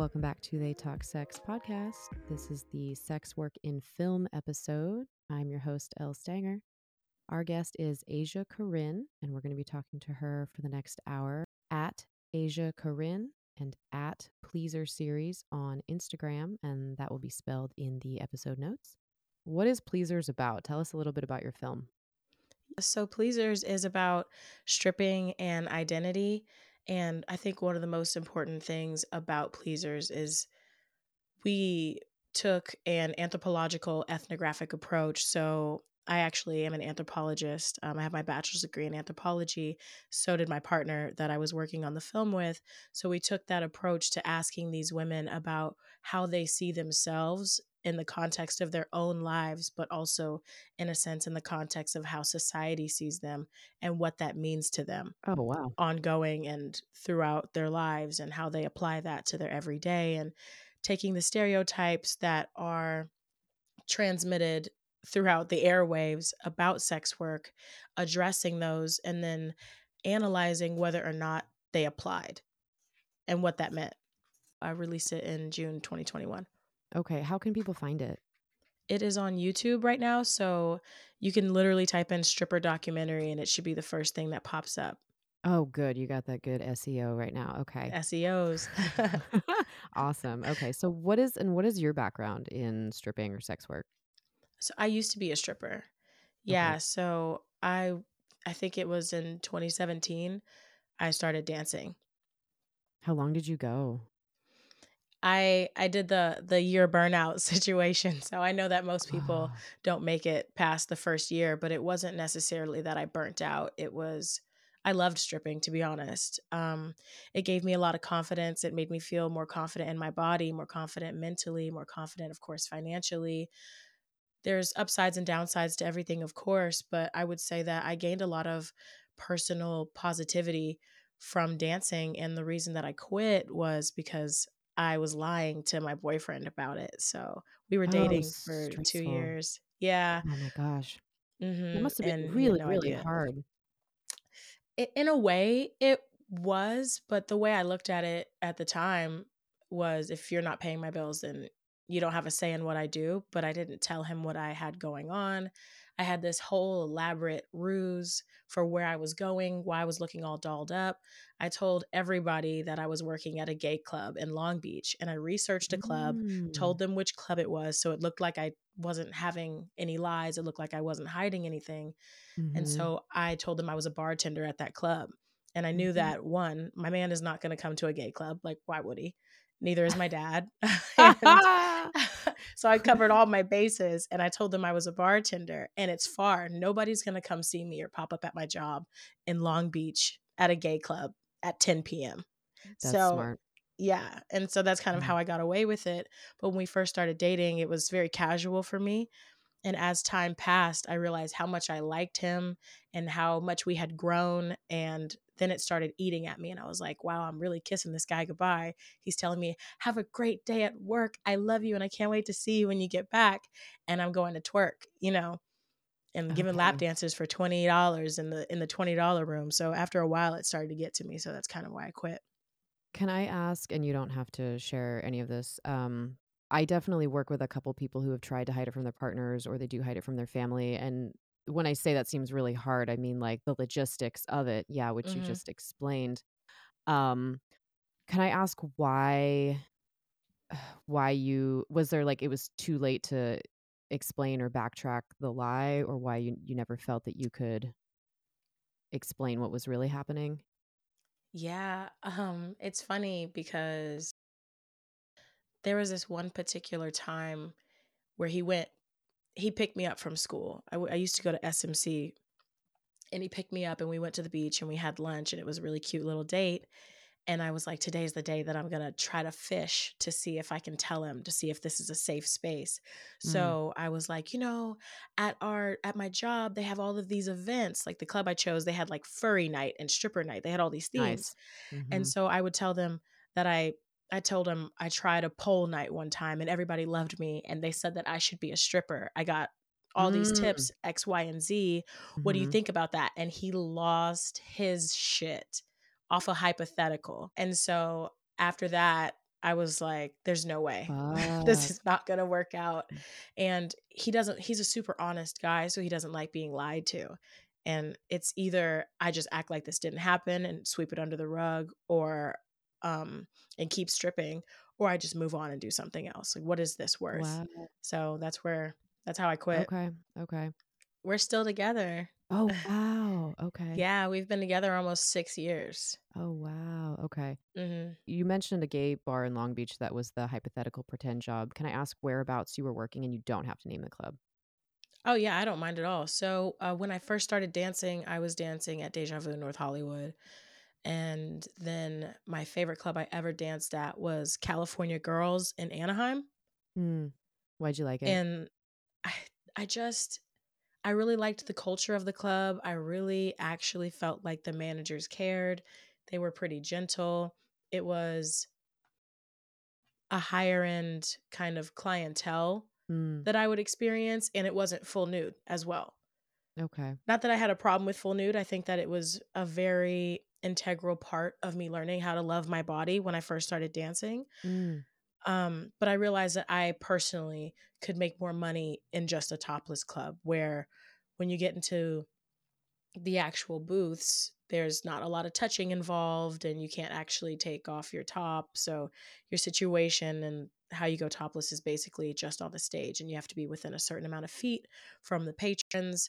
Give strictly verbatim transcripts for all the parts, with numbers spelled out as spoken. Welcome back to They Talk Sex podcast. This is the Sex Work in Film episode. I'm your host, Elle Stanger. Our guest is Aja Corynn, and we're going to be talking to her for the next hour at Aja Corynn and at Pleaser Series on Instagram, and that will be spelled in the episode notes. What is Pleasers about? Tell us a little bit about your film. So Pleasers is about stripping and identity, and I think one of the most important things about Pleasers is we took an anthropological ethnographic approach. So I actually am an anthropologist. Um, I have my bachelor's degree in anthropology. So did my partner that I was working on the film with. So we took that approach to asking these women about how they see themselves in the context of their own lives, but also, in a sense, in the context of how society sees them and what that means to them. Oh, wow. Ongoing and throughout their lives, and how they apply that to their everyday, and taking the stereotypes that are transmitted throughout the airwaves about sex work, addressing those, and then analyzing whether or not they applied and what that meant. I released it in June twenty twenty-one. Okay. How can people find it? It is on YouTube right now. So you can literally type in stripper documentary and it should be the first thing that pops up. Oh, good. You got that good S E O right now. Okay. S E Os. Awesome. Okay. So what is, and what is your background in stripping or sex work? So I used to be a stripper. Yeah. Okay. So I, I think it was in twenty seventeen, I started dancing. How long did you go? I I did the the year burnout situation. So I know that most people don't make it past the first year, but it wasn't necessarily that I burnt out. It was, I loved stripping, to be honest. Um, it gave me a lot of confidence. It made me feel more confident in my body, more confident mentally, more confident, of course, financially. There's upsides and downsides to everything, of course, but I would say that I gained a lot of personal positivity from dancing. And the reason that I quit was because I was lying to my boyfriend about it. So we were dating oh, for stressful. two years. Yeah. Oh my gosh. Mm-hmm. It must have been and really, no really idea. hard. It, in a way, it was. But the way I looked at it at the time was, if you're not paying my bills, then you don't have a say in what I do. But I didn't tell him what I had going on. I had this whole elaborate ruse for where I was going, why I was looking all dolled up. I told everybody that I was working at a gay club in Long Beach, and I researched a club, mm. told them which club it was. So it looked like I wasn't having any lies. It looked like I wasn't hiding anything. Mm-hmm. And so I told them I was a bartender at that club. And I knew mm-hmm. that, one, my man is not going to come to a gay club. Like, why would he? Neither is my dad. and, so I covered all my bases, and I told them I was a bartender, and it's far. Nobody's going to come see me or pop up at my job in Long Beach at a gay club at ten p.m. That's so smart. Yeah. And so that's kind of how I got away with it. But when we first started dating, it was very casual for me. And as time passed, I realized how much I liked him and how much we had grown. And then it started eating at me. And I was like, wow, I'm really kissing this guy goodbye. He's telling me, have a great day at work. I love you. And I can't wait to see you when you get back. And I'm going to twerk, you know, and giving okay. lap dances for twenty dollars in the, in the twenty dollars room. So after a while, it started to get to me. So that's kind of why I quit. Can I ask, and you don't have to share any of this, um, I definitely work with a couple people who have tried to hide it from their partners, or they do hide it from their family. And when I say that seems really hard, I mean like the logistics of it. Yeah. Which mm-hmm. you just explained. Um, can I ask why, why you, was there like, it was too late to explain or backtrack the lie, or why you, you never felt that you could explain what was really happening? Yeah. Um, it's funny because there was this one particular time where he went, he picked me up from school. I, w- I used to go to S M C, and he picked me up, and we went to the beach, and we had lunch, and it was a really cute little date. And I was like, today's the day that I'm going to try to fish to see if I can tell him, to see if this is a safe space. Mm-hmm. So I was like, you know, at our, at my job, they have all of these events. Like the club I chose, they had like furry night and stripper night. They had all these themes. Nice. Mm-hmm. And so I would tell them that I, I told him I tried a pole night one time and everybody loved me, and they said that I should be a stripper. I got all mm. these tips, X, Y, and Z. What mm-hmm. do you think about that? And he lost his shit off a hypothetical. And so after that, I was like, there's no way. Ah. This is not going to work out. And he doesn't, he's a super honest guy, so he doesn't like being lied to. And it's either I just act like this didn't happen and sweep it under the rug, or, um, and keep stripping, or I just move on and do something else. Like, what is this worth? Wow. So that's where, that's how I quit. Okay. Okay. We're still together. Oh, wow. Okay. Yeah. We've been together almost six years. Oh, wow. Okay. Mm-hmm. You mentioned a gay bar in Long Beach that was the hypothetical pretend job. Can I ask whereabouts you were working, and you don't have to name the club? Oh, yeah. I don't mind at all. So uh, when I first started dancing, I was dancing at Deja Vu North Hollywood. And then my favorite club I ever danced at was California Girls in Anaheim. Mm. Why'd you like it? And I, I just... I really liked the culture of the club. I really actually felt like the managers cared. They were pretty gentle. It was a higher end kind of clientele mm. that I would experience, and it wasn't full nude as well. Okay. Not that I had a problem with full nude. I think that it was a very integral part of me learning how to love my body when I first started dancing. Mm. Um, but I realized that I personally could make more money in just a topless club, where when you get into the actual booths, there's not a lot of touching involved, and you can't actually take off your top. So your situation and how you go topless is basically just on the stage, and you have to be within a certain amount of feet from the patrons.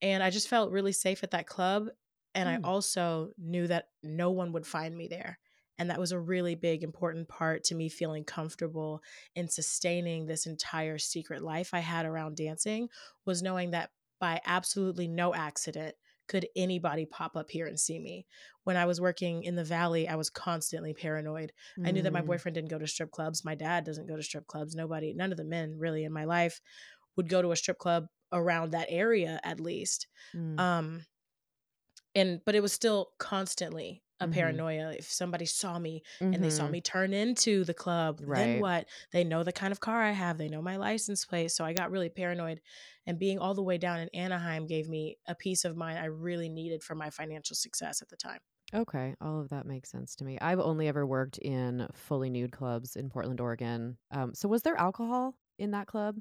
And I just felt really safe at that club. And mm. I also knew that no one would find me there. And that was a really big, important part to me feeling comfortable in sustaining this entire secret life I had around dancing, was knowing that by absolutely no accident could anybody pop up here and see me. When I was working in the Valley, I was constantly paranoid. Mm. I knew that my boyfriend didn't go to strip clubs. My dad doesn't go to strip clubs. Nobody, none of the men really in my life would go to a strip club around that area, at least. Mm. Um, and but it was still constantly a paranoia. If somebody saw me mm-hmm. and they saw me turn into the club, right. then what? They know the kind of car I have. They know my license plate. So I got really paranoid, and being all the way down in Anaheim gave me a peace of mind I really needed for my financial success at the time. Okay. All of that makes sense to me. I've only ever worked in fully nude clubs in Portland, Oregon. Um, so was there alcohol in that club?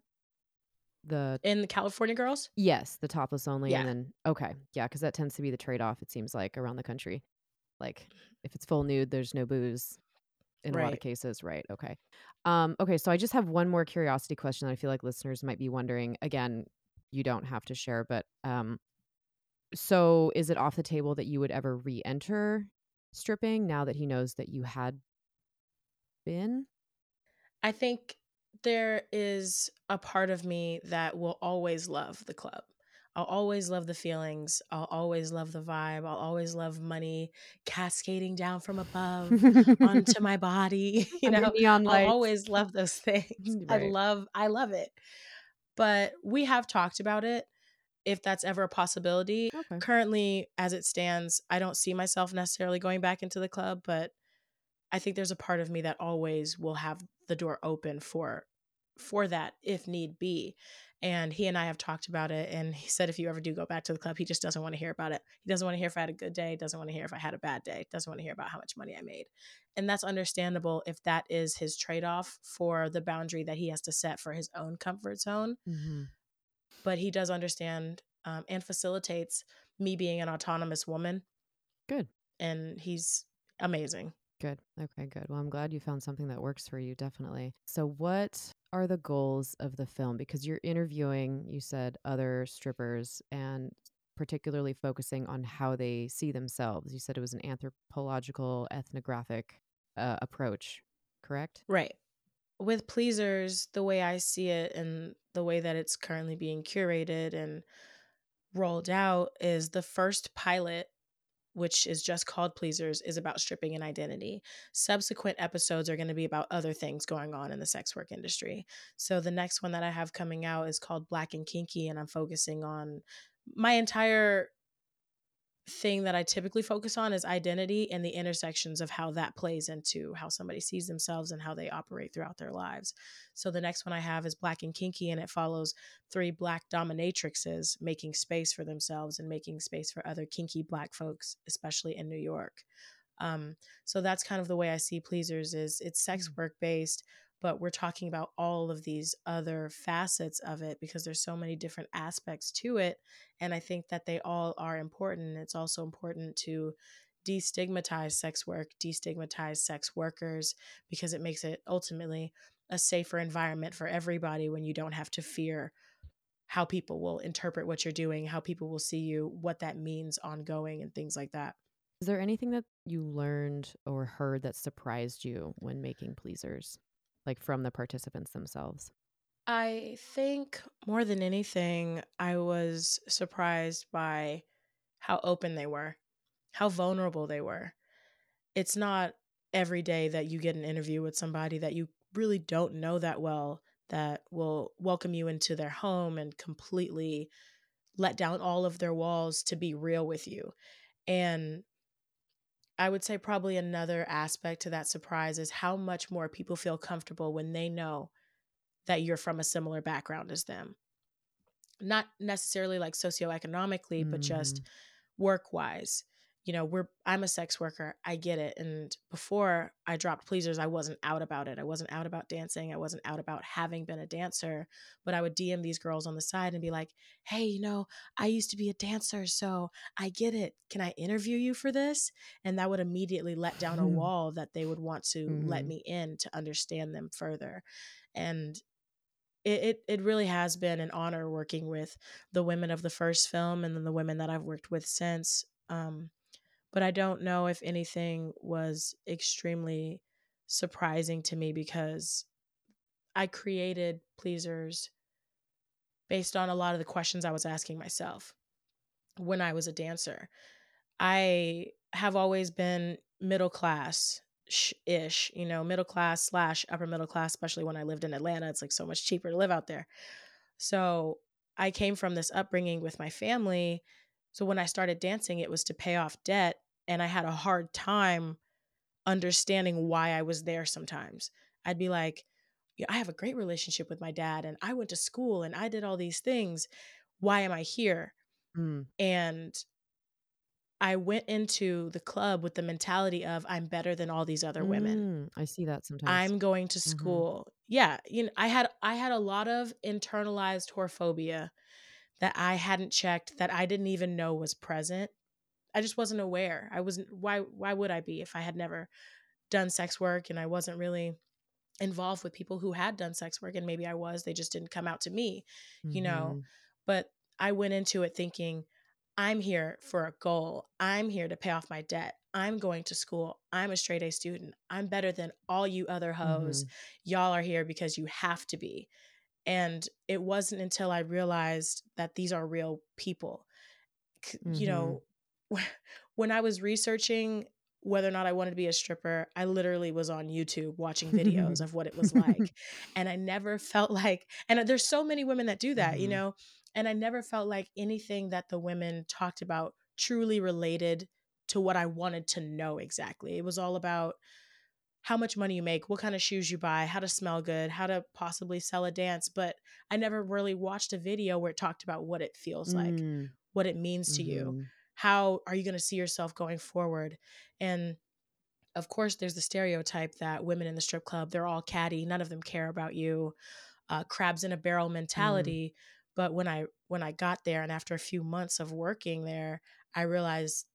The in the California Girls? Yes. The topless only. Yeah. And then, okay. Yeah. Cause that tends to be the trade-off, it seems like, around the country. Like if it's full nude, there's no booze in right. a lot of cases. Right. Okay. Um, okay. So I just have one more curiosity question that I feel like listeners might be wondering. Again, you don't have to share, but um, so is it off the table that you would ever re-enter stripping now that he knows that you had been? I think there is a part of me that will always love the club. I'll always love the feelings. I'll always love the vibe. I'll always love money cascading down from above onto my body. You know, under neon lights. I'll always love those things. Right. I love, I love it. But we have talked about it, if that's ever a possibility. Okay. Currently, as it stands, I don't see myself necessarily going back into the club, but I think there's a part of me that always will have the door open for, for that if need be. And he and I have talked about it. And he said, if you ever do go back to the club, he just doesn't want to hear about it. He doesn't want to hear if I had a good day. Doesn't want to hear if I had a bad day. Doesn't want to hear about how much money I made. And that's understandable if that is his trade-off for the boundary that he has to set for his own comfort zone. Mm-hmm. But he does understand um, and facilitates me being an autonomous woman. Good. And he's amazing. Good. Okay, good. Well, I'm glad you found something that works for you. Definitely. So what are the goals of the film? Because you're interviewing, you said, other strippers, and particularly focusing on how they see themselves. You said it was an anthropological, ethnographic uh, approach, correct? Right. With Pleasers, the way I see it and the way that it's currently being curated and rolled out is the first pilot, which is just called Pleasers, is about stripping and identity. Subsequent episodes are going to be about other things going on in the sex work industry. So the next one that I have coming out is called Black and Kinky, and I'm focusing on my entire thing that I typically focus on is identity and the intersections of how that plays into how somebody sees themselves and how they operate throughout their lives. So the next one I have is Black and Kinky, and it follows three Black dominatrixes making space for themselves and making space for other kinky Black folks, especially in New York. Um, so that's kind of the way I see Pleasers is it's sex work based, but we're talking about all of these other facets of it because there's so many different aspects to it. And I think that they all are important. It's also important to destigmatize sex work, destigmatize sex workers, because it makes it ultimately a safer environment for everybody when you don't have to fear how people will interpret what you're doing, how people will see you, what that means ongoing and things like that. Is there anything that you learned or heard that surprised you when making Pleasers, like from the participants themselves? I think more than anything, I was surprised by how open they were, how vulnerable they were. It's not every day that you get an interview with somebody that you really don't know that well that will welcome you into their home and completely let down all of their walls to be real with you. And I would say probably another aspect to that surprise is how much more people feel comfortable when they know that you're from a similar background as them. Not necessarily like socioeconomically, mm. but just work-wise. You know, we're I'm a sex worker. I get it. And before I dropped Pleasers, I wasn't out about it. I wasn't out about dancing. I wasn't out about having been a dancer. But I would D M these girls on the side and be like, hey, you know, I used to be a dancer, so I get it. Can I interview you for this? And that would immediately let down a wall that they would want to mm-hmm. let me in to understand them further. And It, it it really has been an honor working with the women of the first film and then the women that I've worked with since. Um, but I don't know if anything was extremely surprising to me because I created Pleasers based on a lot of the questions I was asking myself when I was a dancer. I have always been middle class ish, you know, middle class slash upper middle class, especially when I lived in Atlanta. It's like so much cheaper to live out there. So I came from this upbringing with my family. So when I started dancing, it was to pay off debt. And I had a hard time understanding why I was there sometimes. I'd be like, yeah, I have a great relationship with my dad and I went to school and I did all these things. Why am I here? Mm. And I went into the club with the mentality of I'm better than all these other women. Mm, I see that sometimes. I'm going to school. Mm-hmm. Yeah. You know, I had, I had a lot of internalized whorephobia that I hadn't checked, that I didn't even know was present. I just wasn't aware. I wasn't, why, why would I be if I had never done sex work and I wasn't really involved with people who had done sex work, and maybe I was, they just didn't come out to me, mm-hmm. you know, but I went into it thinking, I'm here for a goal. I'm here to pay off my debt. I'm going to school. I'm a straight A student. I'm better than all you other hoes. Mm-hmm. Y'all are here because you have to be. And it wasn't until I realized that these are real people. Mm-hmm. You know, when I was researching whether or not I wanted to be a stripper, I literally was on YouTube watching videos of what it was like. And I never felt like, and there's so many women that do that, mm-hmm. you know, and I never felt like anything that the women talked about truly related to what I wanted to know exactly. It was all about how much money you make, what kind of shoes you buy, how to smell good, how to possibly sell a dance. But I never really watched a video where it talked about what it feels like, mm. what it means to mm-hmm. you. How are you going to see yourself going forward? And of course, there's the stereotype that women in the strip club, they're all catty. None of them care about you. Uh, crabs in a barrel mentality. Mm. But when I when I got there and after a few months of working there, I realized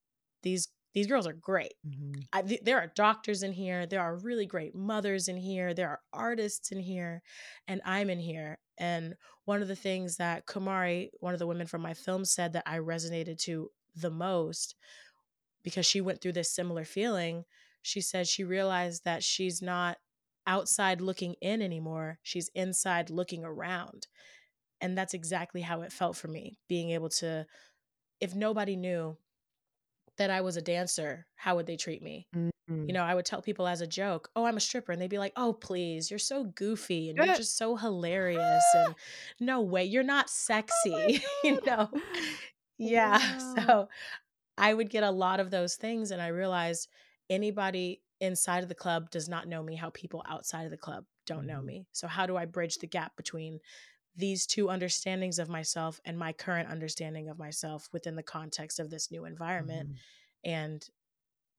these these girls are great. Mm-hmm. I, th- there are doctors in here. There are really great mothers in here. There are artists in here. And I'm in here. And one of the things that Kumari, one of the women from my film, said that I resonated to the most, because she went through this similar feeling, she said she realized that she's not outside looking in anymore. She's inside looking around. And that's exactly how it felt for me, being able to, if nobody knew that I was a dancer, how would they treat me? Mm-hmm. You know, I would tell people as a joke, oh, I'm a stripper. And they'd be like, oh, please, you're so goofy. And you're just so hilarious. And no way, you're not sexy, oh you know? Yeah. Wow. So I would get a lot of those things. And I realized anybody inside of the club does not know me how people outside of the club don't mm-hmm. know me. So how do I bridge the gap between these two understandings of myself and my current understanding of myself within the context of this new environment? Mm. And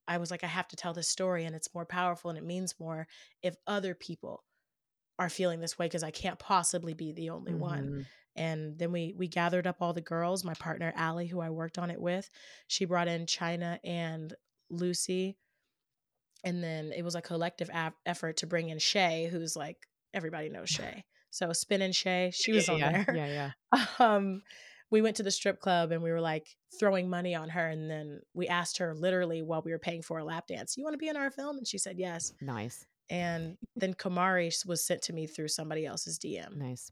I was like, I have to tell this story, and it's more powerful and it means more if other people are feeling this way, because I can't possibly be the only mm-hmm. one. And then we we gathered up all the girls. My partner, Allie, who I worked on it with, she brought in Chyna and Lucy. And then it was a collective af- effort to bring in Shay, who's like, everybody knows Shay. So Spin and Shay, she was yeah, on yeah, there. Yeah, yeah. Um, we went to the strip club and we were like throwing money on her. And then we asked her literally while we were paying for a lap dance, you want to be in our film? And she said, yes. Nice. And then Kumari was sent to me through somebody else's D M. Nice.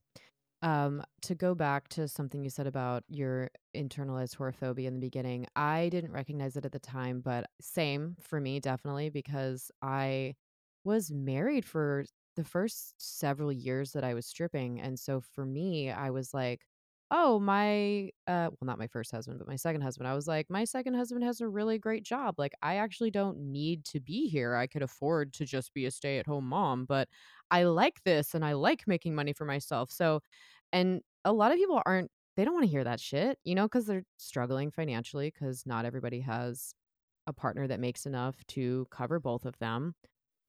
Um, to go back to something you said about your internalized whorephobia in the beginning, I didn't recognize it at the time, but same for me, definitely, because I was married for the first several years that I was stripping. And so for me, I was like, oh, my, uh, well, not my first husband, but my second husband. I was like, my second husband has a really great job. Like, I actually don't need to be here. I could afford to just be a stay-at-home mom, but I like this and I like making money for myself. So, and a lot of people aren't, they don't want to hear that shit, you know, because they're struggling financially, because not everybody has a partner that makes enough to cover both of them.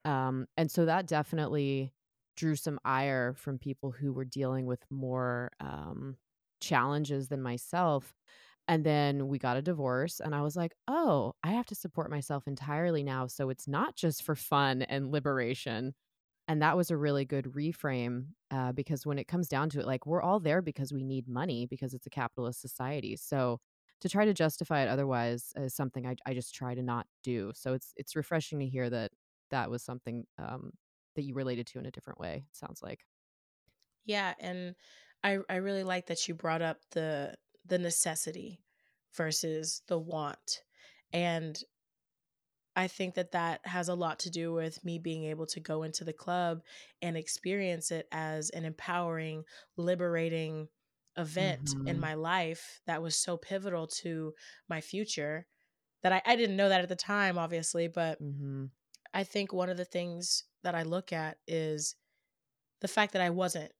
Um, and so that definitely drew some ire from people who were dealing with more, um, challenges than myself. And then we got a divorce and I was like, oh, I have to support myself entirely now. So it's not just for fun and liberation. And that was a really good reframe, uh, because when it comes down to it, like, we're all there because we need money, because it's a capitalist society. So to try to justify it otherwise is something I, I just try to not do. So it's it's refreshing to hear that that was something um, that you related to in a different way, it sounds like. Yeah, and I, I really like that you brought up the the necessity versus the want. And I think that that has a lot to do with me being able to go into the club and experience it as an empowering, liberating event mm-hmm. in my life that was so pivotal to my future that I, I didn't know that at the time, obviously. But mm-hmm. I think one of the things that I look at is the fact that I wasn't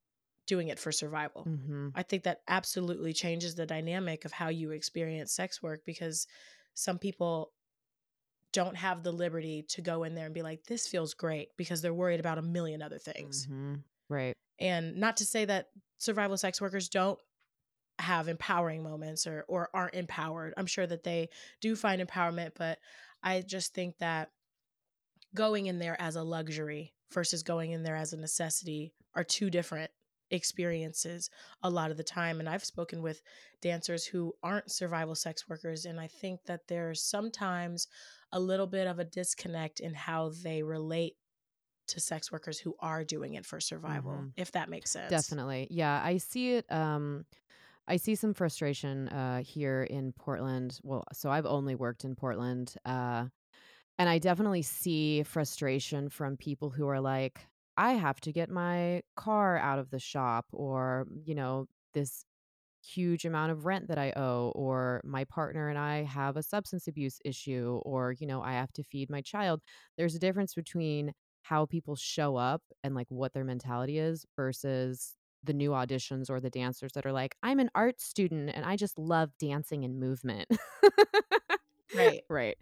doing it for survival. Mm-hmm. I think that absolutely changes the dynamic of how you experience sex work, because some people don't have the liberty to go in there and be like, this feels great, because they're worried about a million other things. Mm-hmm. Right. And not to say that survival sex workers don't have empowering moments or, or aren't empowered. I'm sure that they do find empowerment, but I just think that going in there as a luxury versus going in there as a necessity are two different experiences a lot of the time. And I've spoken with dancers who aren't survival sex workers, and I think that there's sometimes a little bit of a disconnect in how they relate to sex workers who are doing it for survival, mm-hmm. if that makes sense. Definitely. Yeah, I see it. Um, I see some frustration uh, here in Portland. Well, so I've only worked in Portland. Uh, and I definitely see frustration from people who are like, I have to get my car out of the shop, or, you know, this huge amount of rent that I owe, or my partner and I have a substance abuse issue, or, you know, I have to feed my child. There's a difference between how people show up and like what their mentality is versus the new auditions or the dancers that are like, I'm an art student and I just love dancing and movement. Right. Right.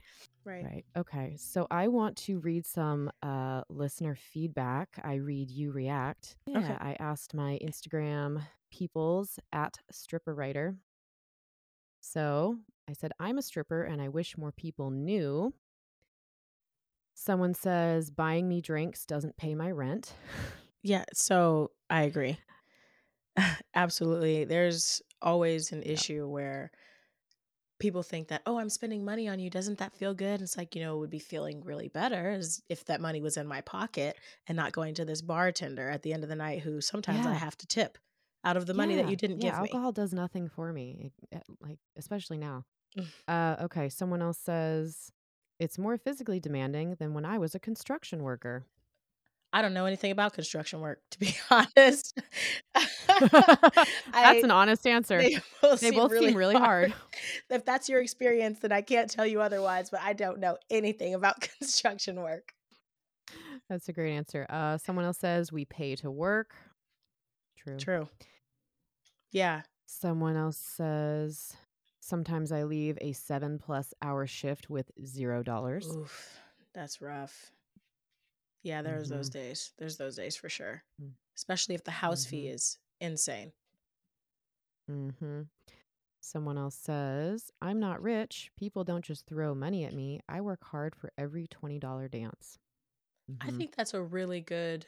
Right. Right. Okay. So I want to read some uh, listener feedback. I read, you react. Yeah. Okay. I asked my Instagram peoples at stripper writer. So I said, I'm a stripper and I wish more people knew. Someone says, buying me drinks doesn't pay my rent. Yeah. So I agree. Absolutely. There's always an issue yeah. where people think that, oh, I'm spending money on you. Doesn't that feel good? And it's like, you know, it would be feeling really better if that money was in my pocket and not going to this bartender at the end of the night, who sometimes yeah. I have to tip out of the money yeah. that you didn't yeah, give me. Alcohol does nothing for me, like, especially now. uh, okay. Someone else says it's more physically demanding than when I was a construction worker. I don't know anything about construction work, to be honest. I, that's an honest answer. They both, they seem, both really seem really hard. hard. If that's your experience, then I can't tell you otherwise, but I don't know anything about construction work. That's a great answer. Uh, someone else says we pay to work. True. True. Yeah. Someone else says Sometimes I leave a seven plus hour shift with zero dollars. Oof, that's rough. Yeah, there's mm-hmm. those days. There's those days for sure. Mm-hmm. Especially if the house mm-hmm. fee is insane. Mm-hmm. Someone else says, I'm not rich. People don't just throw money at me. I work hard for every twenty dollars dance. Mm-hmm. I think that's a really good,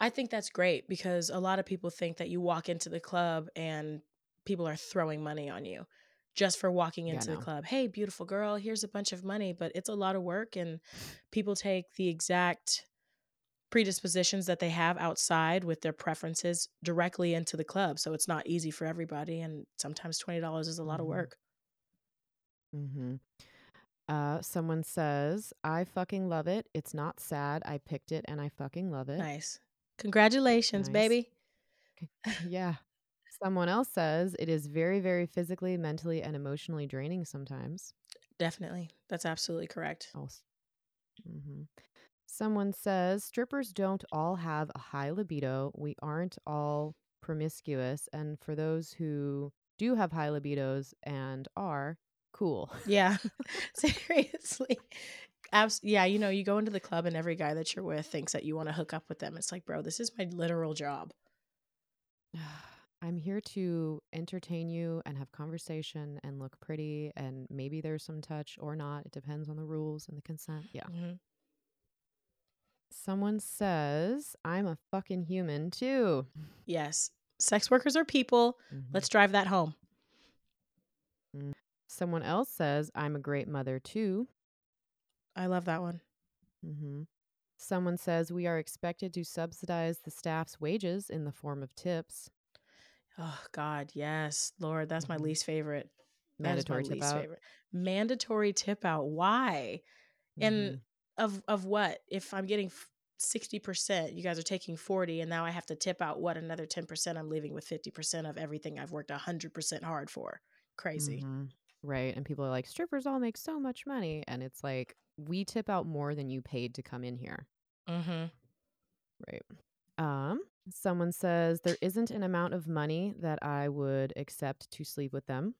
I think that's great, because a lot of people think that you walk into the club and people are throwing money on you just for walking into yeah, no. the club. Hey, beautiful girl, here's a bunch of money, but it's a lot of work, and people take the exact predispositions that they have outside with their preferences directly into the club. So it's not easy for everybody. And sometimes twenty dollars is a lot mm-hmm. of work. Mm-hmm. Uh, someone says, I fucking love it. It's not sad. I picked it and I fucking love it. Nice. Congratulations, nice. Baby. Yeah. Someone else says, it is very, very physically, mentally, and emotionally draining sometimes. Definitely. That's absolutely correct. Oh. Mm-hmm. Someone says, strippers don't all have a high libido. We aren't all promiscuous. And for those who do have high libidos and are, cool. Yeah, seriously. Abs- yeah, you know, you go into the club and every guy that you're with thinks that you want to hook up with them. It's like, bro, this is my literal job. I'm here to entertain you and have conversation and look pretty. And maybe there's some touch or not. It depends on the rules and the consent. Yeah. Mm-hmm. Someone says, I'm a fucking human too. Yes. Sex workers are people. Mm-hmm. Let's drive that home. Someone else says, I'm a great mother too. I love that one. Mm-hmm. Someone says, we are expected to subsidize the staff's wages in the form of tips. Oh, God. Yes. Lord, that's my least favorite. Mandatory tip out. Favorite. Mandatory tip out. Why? Mm-hmm. And Of of what? If I'm getting sixty percent, you guys are taking forty, and now I have to tip out what? Another ten percent? I'm leaving with fifty percent of everything I've worked one hundred percent hard for. Crazy. Mm-hmm. Right. And people are like, strippers all make so much money. And it's like, we tip out more than you paid to come in here. Mm-hmm. Right. Um, someone says, there isn't an amount of money that I would accept to sleep with them.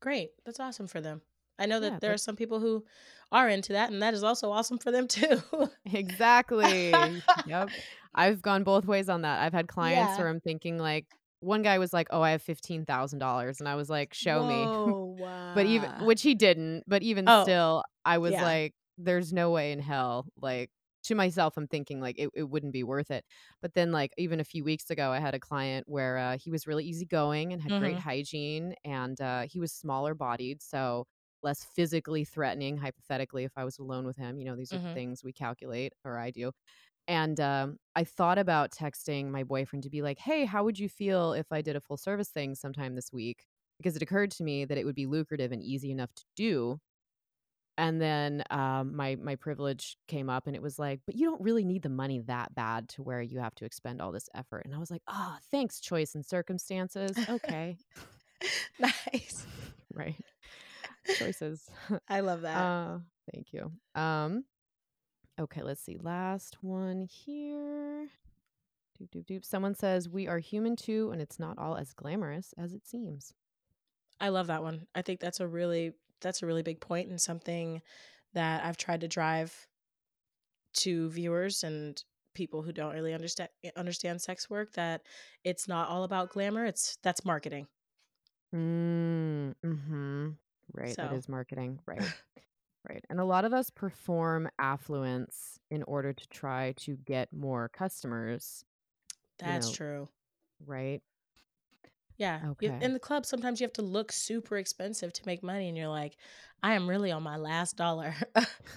Great. That's awesome for them. I know that yeah, there are some people who are into that, and that is also awesome for them too. Exactly. Yep. I've gone both ways on that. I've had clients yeah. where I'm thinking, like, one guy was like, oh, I have fifteen thousand dollars. And I was like, show Whoa, me. Wow. But even, which he didn't, but even oh, still, I was yeah. like, there's no way in hell. Like, to myself, I'm thinking, like, it, it wouldn't be worth it. But then, like, even a few weeks ago, I had a client where uh, he was really easygoing and had mm-hmm. great hygiene, and uh, he was smaller bodied. So, less physically threatening, hypothetically, if I was alone with him. You know, these mm-hmm. are things we calculate, or I do. And um, I thought about texting my boyfriend to be like, hey, how would you feel if I did a full service thing sometime this week? Because it occurred to me that it would be lucrative and easy enough to do. And then um, my my privilege came up, and it was like, but you don't really need the money that bad to where you have to expend all this effort. And I was like, oh, thanks, choice and circumstances. Okay. Nice. Right. Choices. I love that. Uh, thank you. Um, okay, let's see. Last one here. Doop, doop, doop. Someone says, we are human too, and it's not all as glamorous as it seems. I love that one. I think that's a really that's a really big point, and something that I've tried to drive to viewers and people who don't really understand understand sex work, that it's not all about glamour. It's that's marketing. Mm, mm-hmm. Right. So. That is marketing. Right. Right. And a lot of us perform affluence in order to try to get more customers. That's you know, true. Right. Yeah. Okay. You, in the club, sometimes you have to look super expensive to make money. And you're like, I am really on my last dollar.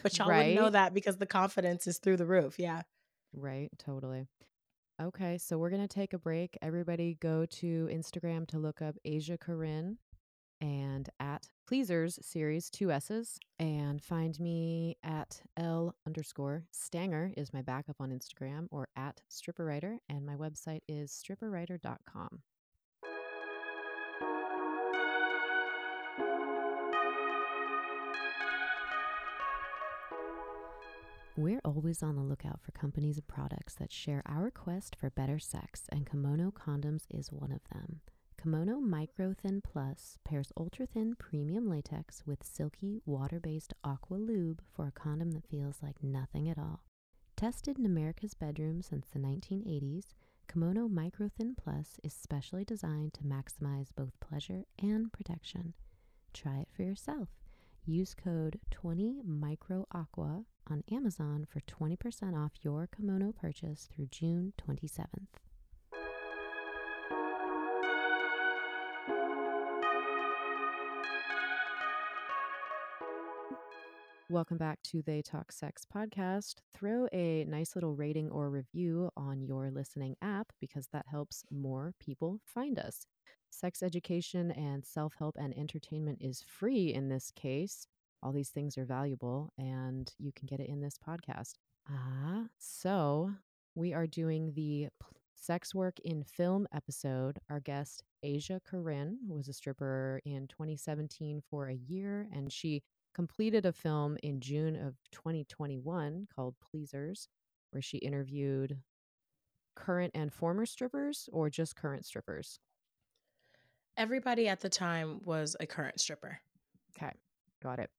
But y'all right? wouldn't know that because the confidence is through the roof. Yeah. Right. Totally. Okay. So we're going to take a break. Everybody go to Instagram to look up Aja Corynn. And at Pleasers Series, two S's. And find me at Elle underscore Stanger is my backup on Instagram, or at stripperwriter. And my website is stripper writer dot com. We're always on the lookout for companies and products that share our quest for better sex, and Kimono Condoms is one of them. Kimono Microthin Plus pairs ultra-thin premium latex with silky, water-based aqua lube for a condom that feels like nothing at all. Tested in America's bedroom since the nineteen eighties, Kimono Microthin Plus is specially designed to maximize both pleasure and protection. Try it for yourself. Use code twenty micro aqua on Amazon for twenty percent off your kimono purchase through June twenty-seventh. Welcome back to They Talk Sex podcast. Throw a nice little rating or review on your listening app because that helps more people find us. Sex education and self-help and entertainment is free in this case. All these things are valuable and you can get it in this podcast. Ah, uh, so we are doing the Sex Work in Film episode. Our guest, Aja Corynn, was a stripper in twenty seventeen for a year, and she completed a film in June of twenty twenty-one called Pleasers, where she interviewed current and former strippers, or just current strippers? Everybody at the time was a current stripper. Okay, got it.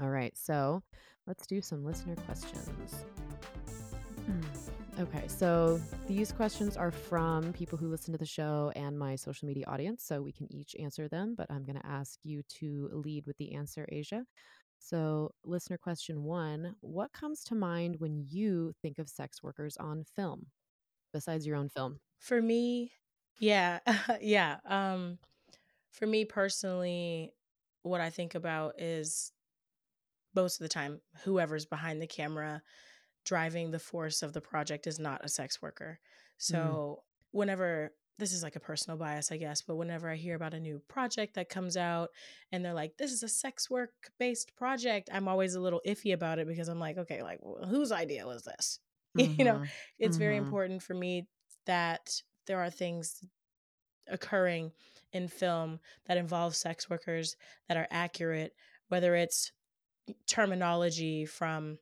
All right, so let's do some listener questions. Okay, so these questions are from people who listen to the show and my social media audience, so we can each answer them, but I'm going to ask you to lead with the answer, Aja. So listener question one, what comes to mind when you think of sex workers on film, besides your own film? For me, yeah, yeah. Um, for me personally, what I think about is most of the time, whoever's behind the camera driving the force of the project is not a sex worker. So mm. whenever, this is like a personal bias, I guess, but whenever I hear about a new project that comes out and they're like, this is a sex work based project, I'm always a little iffy about it because I'm like, okay, like well, whose idea was this? Mm-hmm. You know, it's mm-hmm. very important for me that there are things occurring in film that involve sex workers that are accurate, whether it's terminology from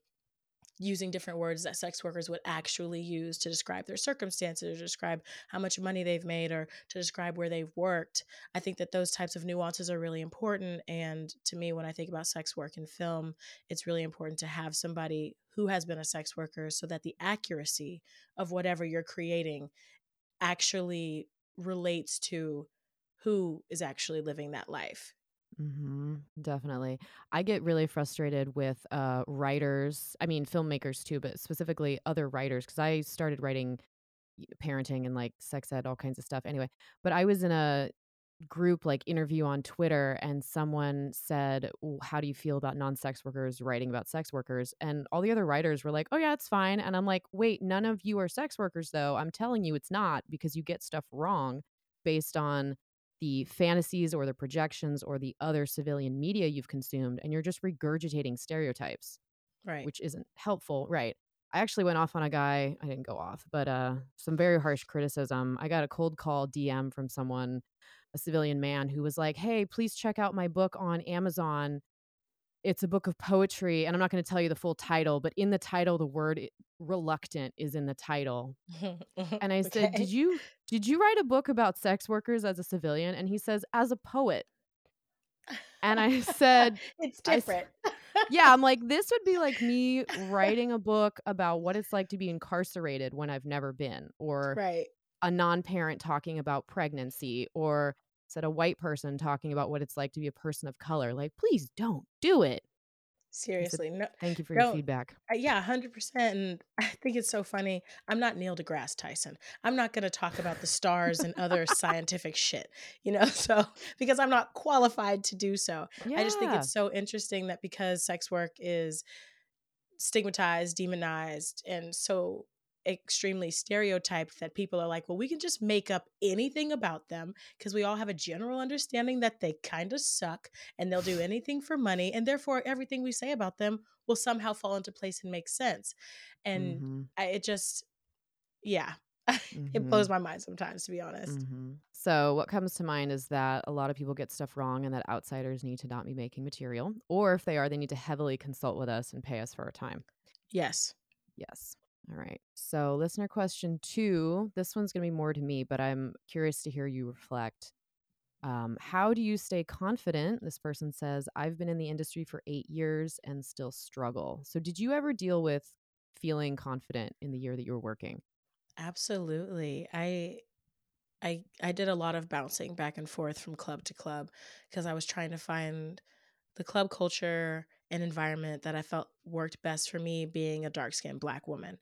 using different words that sex workers would actually use to describe their circumstances, or describe how much money they've made, or to describe where they've worked. I think that those types of nuances are really important. And to me, when I think about sex work in film, it's really important to have somebody who has been a sex worker so that the accuracy of whatever you're creating actually relates to who is actually living that life. Mm-hmm, definitely. I get really frustrated with uh, writers, I mean, filmmakers too, but specifically other writers, because I started writing parenting and like sex ed, all kinds of stuff anyway. But I was in a group like interview on Twitter and someone said, well, how do you feel about non-sex workers writing about sex workers? And all the other writers were like, oh yeah, it's fine. And I'm like, wait, none of you are sex workers though. I'm telling you it's not, because you get stuff wrong based on the fantasies or the projections or the other civilian media you've consumed, and you're just regurgitating stereotypes, right? Which isn't helpful, right? I actually went off on a guy. I didn't go off, but uh, some very harsh criticism. I got a cold call D M from someone, a civilian man, who was like, hey, please check out my book on Amazon. It's a book of poetry, and I'm not going to tell you the full title, but in the title, the word reluctant is in the title. And I said, okay. did you did you write a book about sex workers as a civilian? And he says, as a poet. And I said, it's different. I, yeah, I'm like, this would be like me writing a book about what it's like to be incarcerated when I've never been, or right. a non-parent talking about pregnancy, or said a white person talking about what it's like to be a person of color. Like, please don't do it. Seriously. Said, no, thank you for no, your feedback. Uh, yeah, one hundred percent. And I think it's so funny. I'm not Neil deGrasse Tyson. I'm not going to talk about the stars and other scientific shit, you know, so because I'm not qualified to do so. Yeah. I just think it's so interesting that because sex work is stigmatized, demonized, and so extremely stereotyped, that people are like, well, we can just make up anything about them because we all have a general understanding that they kind of suck and they'll do anything for money, and therefore everything we say about them will somehow fall into place and make sense. And mm-hmm. I, it just, yeah, mm-hmm. it blows my mind sometimes, to be honest. Mm-hmm. So what comes to mind is that a lot of people get stuff wrong and that outsiders need to not be making material, or if they are, they need to heavily consult with us and pay us for our time. Yes. Yes. All right. So listener question two, this one's going to be more to me, but I'm curious to hear you reflect. Um, how do you stay confident? This person says, I've been in the industry for eight years and still struggle. So did you ever deal with feeling confident in the year that you were working? Absolutely. I, I, I did a lot of bouncing back and forth from club to club because I was trying to find the club culture and environment that I felt worked best for me being a dark-skinned Black woman.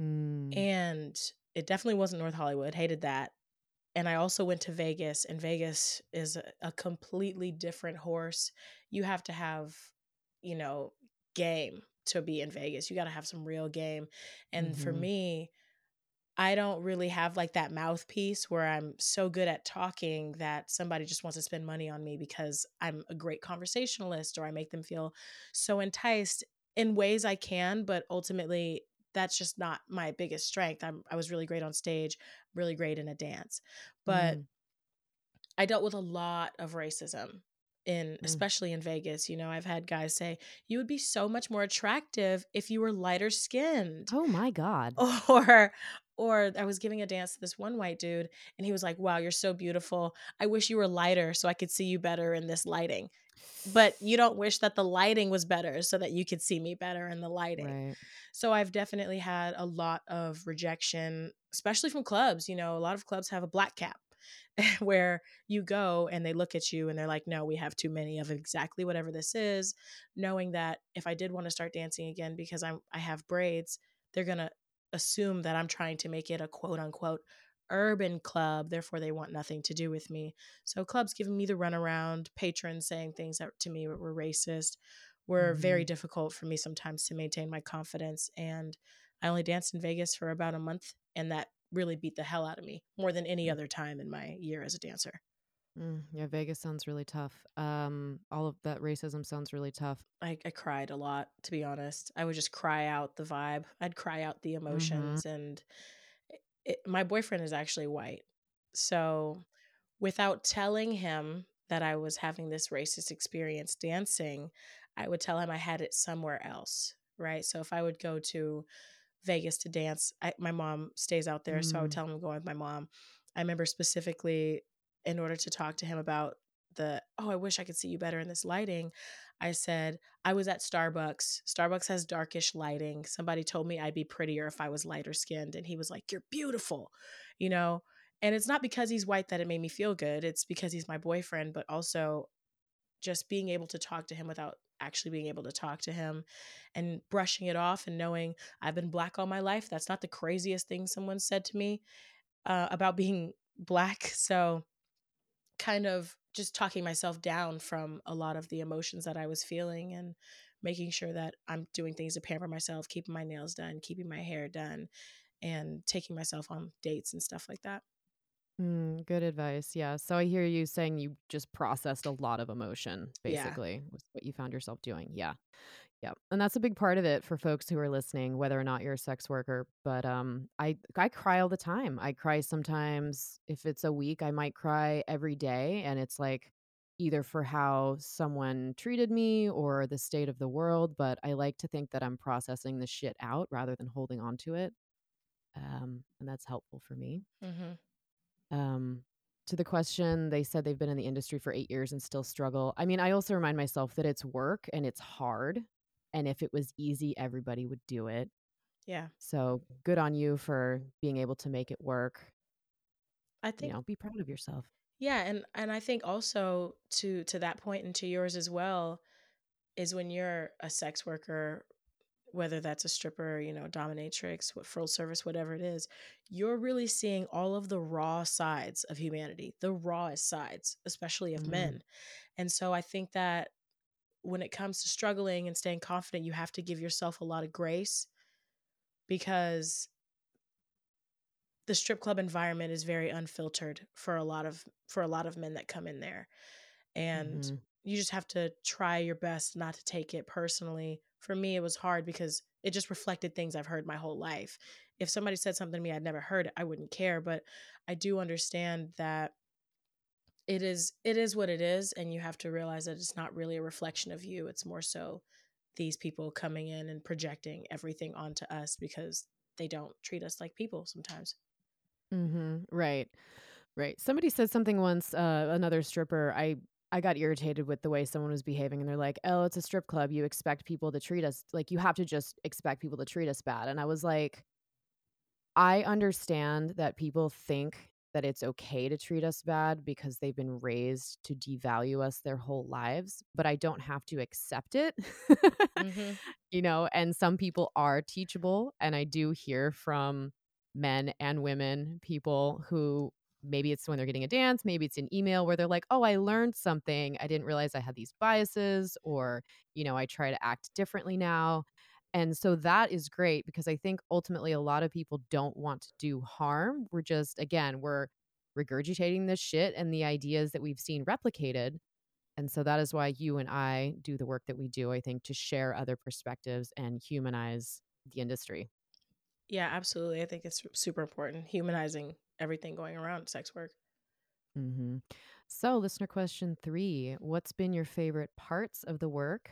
Mm. And it definitely wasn't North Hollywood. Hated that. And I also went to Vegas, and Vegas is a, a completely different horse. You have to have, you know, game to be in Vegas. You got to have some real game. And mm-hmm. for me, I don't really have like that mouthpiece where I'm so good at talking that somebody just wants to spend money on me because I'm a great conversationalist, or I make them feel so enticed in ways I can, but ultimately that's just not my biggest strength. I'm, I was really great on stage, really great in a dance, but mm. I dealt with a lot of racism in, mm. especially in Vegas. You know, I've had guys say, you would be so much more attractive if you were lighter skinned. Oh my God. Or, or I was giving a dance to this one white dude and he was like, wow, you're so beautiful. I wish you were lighter so I could see you better in this lighting. But you don't wish that the lighting was better so that you could see me better in the lighting. Right. So I've definitely had a lot of rejection, especially from clubs. You know, a lot of clubs have a black cap where you go and they look at you and they're like, no, we have too many of exactly whatever this is. Knowing that if I did want to start dancing again because I'm, I have braids, they're going to assume that I'm trying to make it a quote unquote urban club, therefore they want nothing to do with me. So clubs giving me the runaround, patrons saying things that to me were racist, were mm-hmm. very difficult for me sometimes to maintain my confidence. And I only danced in Vegas for about a month, and that really beat the hell out of me more than any other time in my year as a dancer. Mm, yeah, Vegas sounds really tough. Um, all of that racism sounds really tough. I, I cried a lot, to be honest. I would just cry out the vibe. I'd cry out the emotions. Mm-hmm. And it, my boyfriend is actually white. So without telling him that I was having this racist experience dancing, I would tell him I had it somewhere else, right? So if I would go to Vegas to dance, I, my mom stays out there. Mm-hmm. So I would tell him I'm going with my mom. I remember specifically, in order to talk to him about the, oh, I wish I could see you better in this lighting, I said, I was at Starbucks. Starbucks has darkish lighting. Somebody told me I'd be prettier if I was lighter skinned. And he was like, you're beautiful, you know? And it's not because he's white that it made me feel good. It's because he's my boyfriend, but also just being able to talk to him without actually being able to talk to him and brushing it off and knowing I've been Black all my life. That's not the craziest thing someone said to me uh, about being Black. So kind of just talking myself down from a lot of the emotions that I was feeling and making sure that I'm doing things to pamper myself, keeping my nails done, keeping my hair done, and taking myself on dates and stuff like that. Mm, good advice. Yeah. So I hear you saying you just processed a lot of emotion, basically, yeah. was what you found yourself doing. Yeah. Yeah. And that's a big part of it for folks who are listening, whether or not you're a sex worker. But um, I I cry all the time. I cry sometimes. If it's a week, I might cry every day. And it's like either for how someone treated me or the state of the world. But I like to think that I'm processing the shit out rather than holding on to it. Um, and that's helpful for me. Mm-hmm. Um To the question, they said they've been in the industry for eight years and still struggle. I mean, I also remind myself that it's work and it's hard. And if it was easy, everybody would do it. Yeah. So good on you for being able to make it work. I think, you know, be proud of yourself. Yeah. And, and I think also to, to that point and to yours as well is when you're a sex worker, whether that's a stripper, you know, dominatrix, what full service, whatever it is, you're really seeing all of the raw sides of humanity, the rawest sides, especially of mm-hmm. men. And so I think that when it comes to struggling and staying confident, you have to give yourself a lot of grace because the strip club environment is very unfiltered for a lot of, for a lot of men that come in there. And mm-hmm. you just have to try your best not to take it personally. For me, it was hard because it just reflected things I've heard my whole life. If somebody said something to me I'd never heard, I wouldn't care. But I do understand that it is it is what it is. And you have to realize that it's not really a reflection of you. It's more so these people coming in and projecting everything onto us because they don't treat us like people sometimes. Mm-hmm. Right. Right. Somebody said something once, uh, another stripper, I, I got irritated with the way someone was behaving, and they're like, oh, it's a strip club. You expect people to treat us like, you have to just expect people to treat us bad. And I was like, I understand that people think that it's okay to treat us bad because they've been raised to devalue us their whole lives, but I don't have to accept it. Mm-hmm. You know, and some people are teachable, and I do hear from men and women, people who, maybe it's when they're getting a dance, maybe it's an email where they're like, oh, I learned something. I didn't realize I had these biases, or, you know, I try to act differently now. And so that is great, because I think ultimately a lot of people don't want to do harm. We're just, again, we're regurgitating this shit and the ideas that we've seen replicated. And so that is why you and I do the work that we do, I think, to share other perspectives and humanize the industry. Yeah, absolutely. I think it's super important, humanizing everything going around sex work. Mm-hmm. So listener question three, what's been your favorite parts of the work?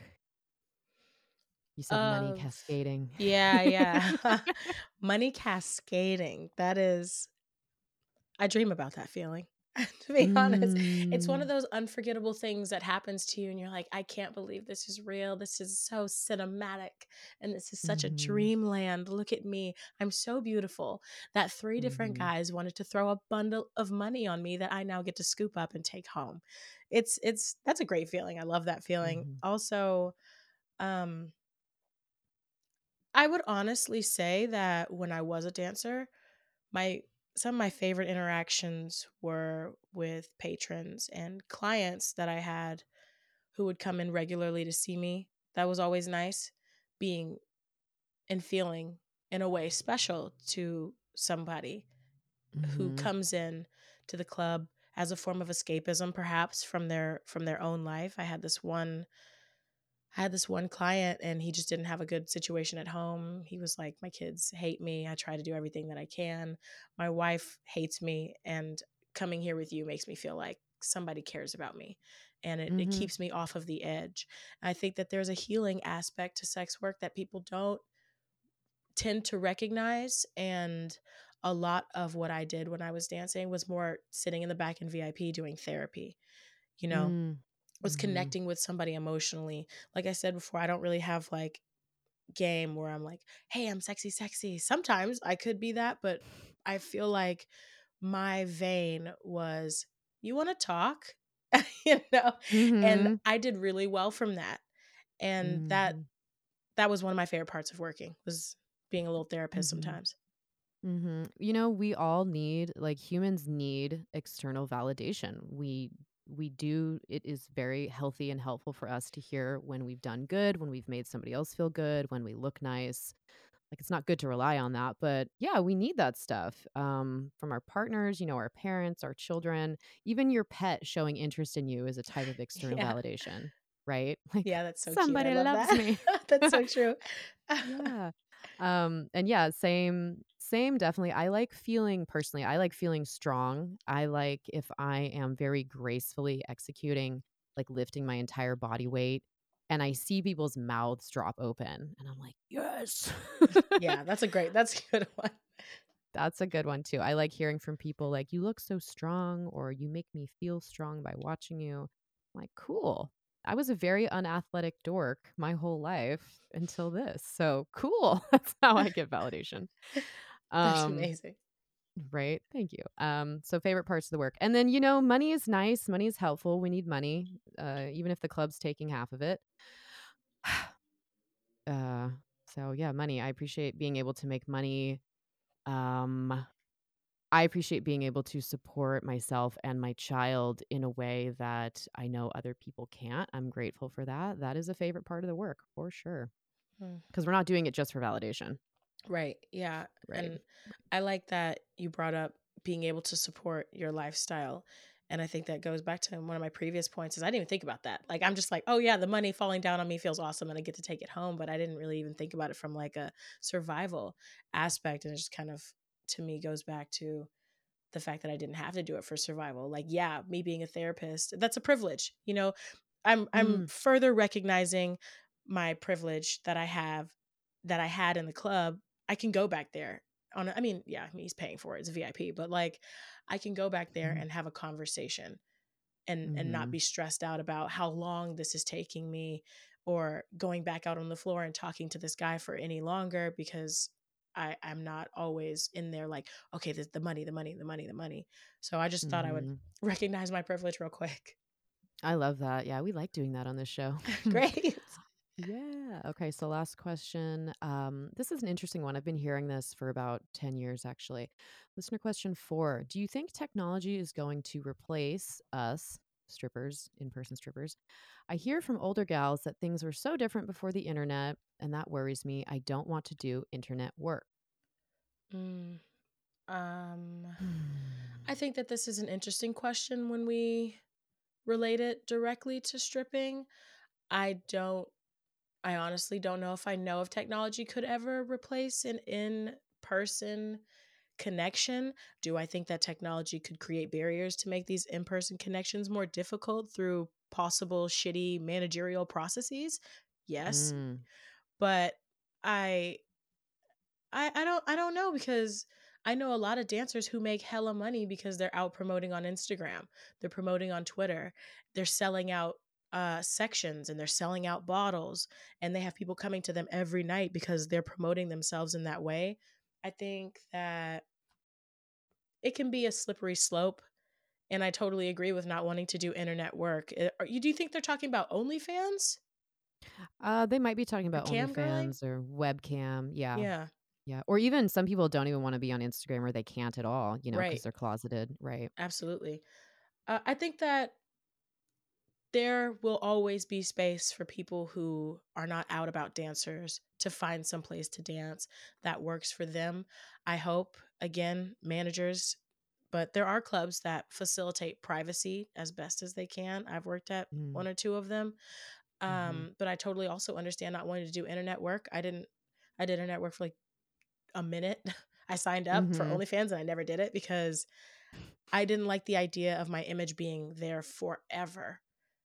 You said um, money cascading. Yeah, yeah. Money cascading. That is, I dream about that feeling, to be mm. honest. It's one of those unforgettable things that happens to you and you're like, I can't believe this is real. This is so cinematic. And this is such mm-hmm. a dreamland. Look at me. I'm so beautiful. That three different mm-hmm. guys wanted to throw a bundle of money on me that I now get to scoop up and take home. It's, it's, that's a great feeling. I love that feeling. Mm-hmm. Also, um, I would honestly say that when I was a dancer, my some of my favorite interactions were with patrons and clients that I had who would come in regularly to see me. That was always nice, being and feeling in a way special to somebody mm-hmm. who comes in to the club as a form of escapism, perhaps from their from their own life. I had this one I had this one client and he just didn't have a good situation at home. He was like, my kids hate me. I try to do everything that I can. My wife hates me. And coming here with you makes me feel like somebody cares about me. And it, mm-hmm. it keeps me off of the edge. I think that there's a healing aspect to sex work that people don't tend to recognize. And a lot of what I did when I was dancing was more sitting in the back in V I P doing therapy, you know? Mm. was mm-hmm. connecting with somebody emotionally. Like I said before, I don't really have like game where I'm like, hey, I'm sexy, sexy. Sometimes I could be that, but I feel like my vein was, you want to talk, you know? Mm-hmm. And I did really well from that. And mm-hmm. that, that was one of my favorite parts of working, was being a little therapist mm-hmm. sometimes. Mm-hmm. You know, we all need, like humans need external validation. We We do, it is very healthy and helpful for us to hear when we've done good, when we've made somebody else feel good, when we look nice. Like, it's not good to rely on that, but yeah, we need that stuff um, from our partners, you know, our parents, our children, even your pet showing interest in you is a type of external yeah. validation, right? Like, yeah, that's so somebody cute. Somebody loves that. me. That's so true. yeah. Um, and yeah, same, same, definitely. I like feeling personally, I like feeling strong. I like if I am very gracefully executing, like lifting my entire body weight, and I see people's mouths drop open and I'm like, yes. Yeah, that's a great, that's a good one. That's a good one too. I like hearing from people like, you look so strong, or you make me feel strong by watching you. I'm like, cool. I was a very unathletic dork my whole life until this. So cool. That's how I get validation. Um, That's amazing. Right. Thank you. Um, so favorite parts of the work. And then, you know, money is nice. Money is helpful. We need money. Uh, even if the club's taking half of it. Uh, so yeah, money. I appreciate being able to make money. Um, I appreciate being able to support myself and my child in a way that I know other people can't. I'm grateful for that. That is a favorite part of the work for sure. Because mm. we're not doing it just for validation. Right. Yeah. Right. And I like that you brought up being able to support your lifestyle. And I think that goes back to one of my previous points is I didn't even think about that. Like, I'm just like, oh yeah, the money falling down on me feels awesome and I get to take it home. But I didn't really even think about it from like a survival aspect. And it just kind of, to me, goes back to the fact that I didn't have to do it for survival. Like, yeah, me being a therapist, that's a privilege. You know, I'm, mm. I'm further recognizing my privilege that I have, that I had in the club. I can go back there on a, I mean, yeah, I mean, he's paying for it. It's a V I P, but like I can go back there and have a conversation and, mm-hmm. and not be stressed out about how long this is taking me or going back out on the floor and talking to this guy for any longer, because I, I'm not always in there like, okay, the, the money, the money, the money, the money. So I just thought mm-hmm. I would recognize my privilege real quick. I love that. Yeah, we like doing that on this show. Great. Yeah. Okay. So last question. Um, this is an interesting one. I've been hearing this for about ten years, actually. Listener question four. Do you think technology is going to replace us, strippers, in-person strippers? I hear from older gals that things were so different before the internet, and that worries me. I don't want to do internet work. Mm, um, I think that this is an interesting question when we relate it directly to stripping. I don't I honestly don't know if I know if technology could ever replace an in-person connection. Do I think that technology could create barriers to make these in-person connections more difficult through possible shitty managerial processes? Yes. Mm. But I, I, I don't, I don't know, because I know a lot of dancers who make hella money because they're out promoting on Instagram. They're promoting on Twitter. They're selling out Uh, sections, and they're selling out bottles, and they have people coming to them every night because they're promoting themselves in that way. I think that it can be a slippery slope, and I totally agree with not wanting to do internet work. You do you think they're talking about OnlyFans? Uh, they might be talking about OnlyFans or webcam. Yeah, yeah, yeah. Or even some people don't even want to be on Instagram, or they can't at all, you know, because right. they're closeted, right? Absolutely. Uh, I think that there will always be space for people who are not out about dancers to find some place to dance that works for them. I hope, again, managers, but there are clubs that facilitate privacy as best as they can. I've worked at mm. one or two of them. Um, mm-hmm. But I totally also understand not wanting to do internet work. I didn't, I did internet work for like a minute. I signed up mm-hmm. for OnlyFans and I never did it because I didn't like the idea of my image being there forever.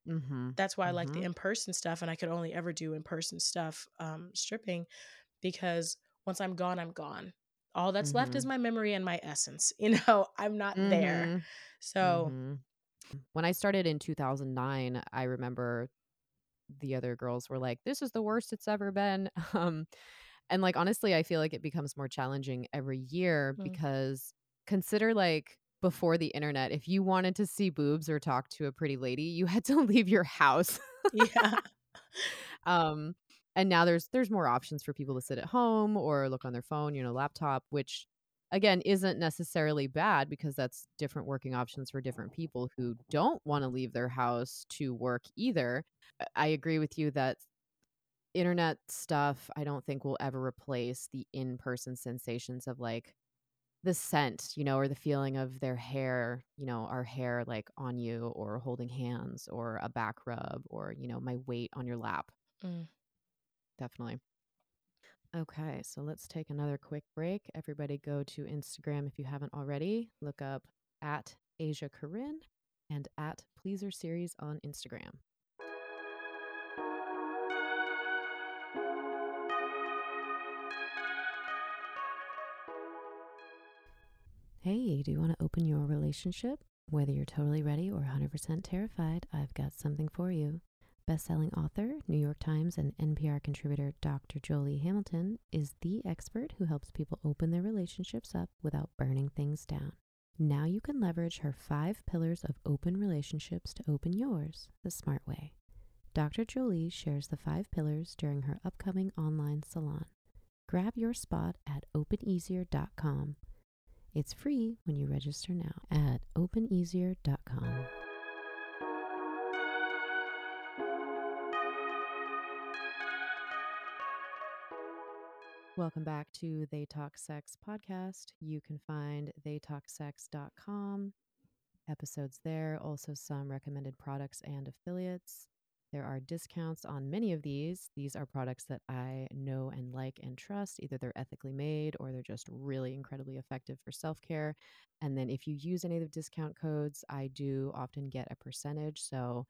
Mm-hmm. That's why I like mm-hmm. the in-person stuff, and I could only ever do in-person stuff, um, stripping, because once I'm gone, I'm gone. All that's mm-hmm. left is my memory and my essence. You know, I'm not mm-hmm. there. So mm-hmm. when I started in two thousand nine, I remember the other girls were like, this is the worst it's ever been. Um, and like, honestly, I feel like it becomes more challenging every year mm-hmm. because consider like, before the internet, if you wanted to see boobs or talk to a pretty lady, you had to leave your house. Yeah. Um, and now there's there's more options for people to sit at home or look on their phone, you know, laptop, which again isn't necessarily bad because that's different working options for different people who don't want to leave their house to work either. I agree with you that internet stuff I don't think will ever replace the in-person sensations of like the scent, you know, or the feeling of their hair, you know, our hair like on you, or holding hands, or a back rub, or, you know, my weight on your lap. Mm. Definitely. Okay. So let's take another quick break. Everybody go to Instagram if you haven't already. Look up at Aja Corynn and at Pleaser Series on Instagram. Hey, do you want to open your relationship? Whether you're totally ready or one hundred percent terrified, I've got something for you. Best-selling author, New York Times, and N P R contributor Doctor Jolie Hamilton is the expert who helps people open their relationships up without burning things down. Now you can leverage her five pillars of open relationships to open yours the smart way. Doctor Jolie shares the five pillars during her upcoming online salon. Grab your spot at open easier dot com. It's free when you register now at open easier dot com. Welcome back to They Talk Sex podcast. You can find they talk sex dot com episodes there, also some recommended products and affiliates. There are discounts on many of these. These are products that I know and like and trust. Either they're ethically made or they're just really incredibly effective for self-care. And then if you use any of the discount codes, I do often get a percentage. So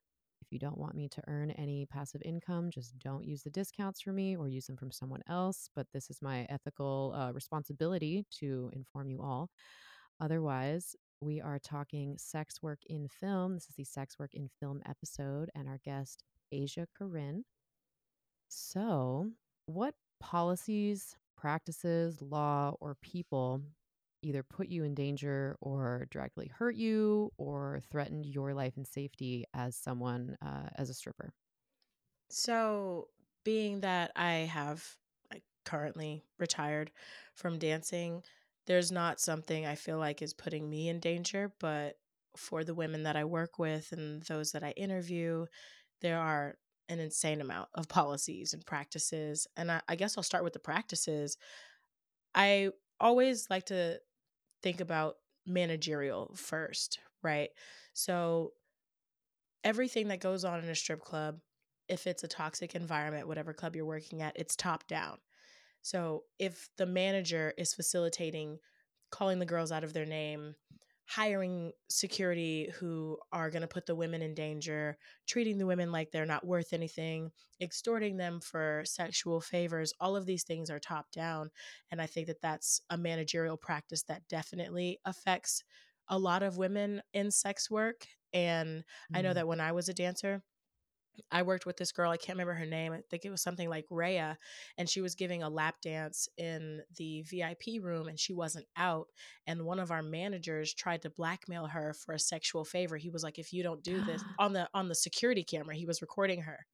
If you don't want me to earn any passive income, just don't use the discounts for me or use them from someone else. But this is my ethical uh, responsibility to inform you all. Otherwise, we are talking sex work in film. This is the sex work in film episode and our guest, Aja Corynn. So what policies, practices, law, or people either put you in danger or directly hurt you or threatened your life and safety as someone, uh, as a stripper? So being that I have like, currently retired from dancing, there's not something I feel like is putting me in danger, but for the women that I work with and those that I interview, there are an insane amount of policies and practices. And I, I guess I'll start with the practices. I always like to think about managerial first, right? So everything that goes on in a strip club, if it's a toxic environment, whatever club you're working at, it's top down. So if the manager is facilitating, calling the girls out of their name, hiring security who are going to put the women in danger, treating the women like they're not worth anything, extorting them for sexual favors, all of these things are top down. And I think that that's a managerial practice that definitely affects a lot of women in sex work. And mm-hmm. I know that when I was a dancer, I worked with this girl. I can't remember her name. I think it was something like Rhea. And she was giving a lap dance in the V I P room and she wasn't out. And one of our managers tried to blackmail her for a sexual favor. He was like, if you don't do this on the, on the security camera, he was recording her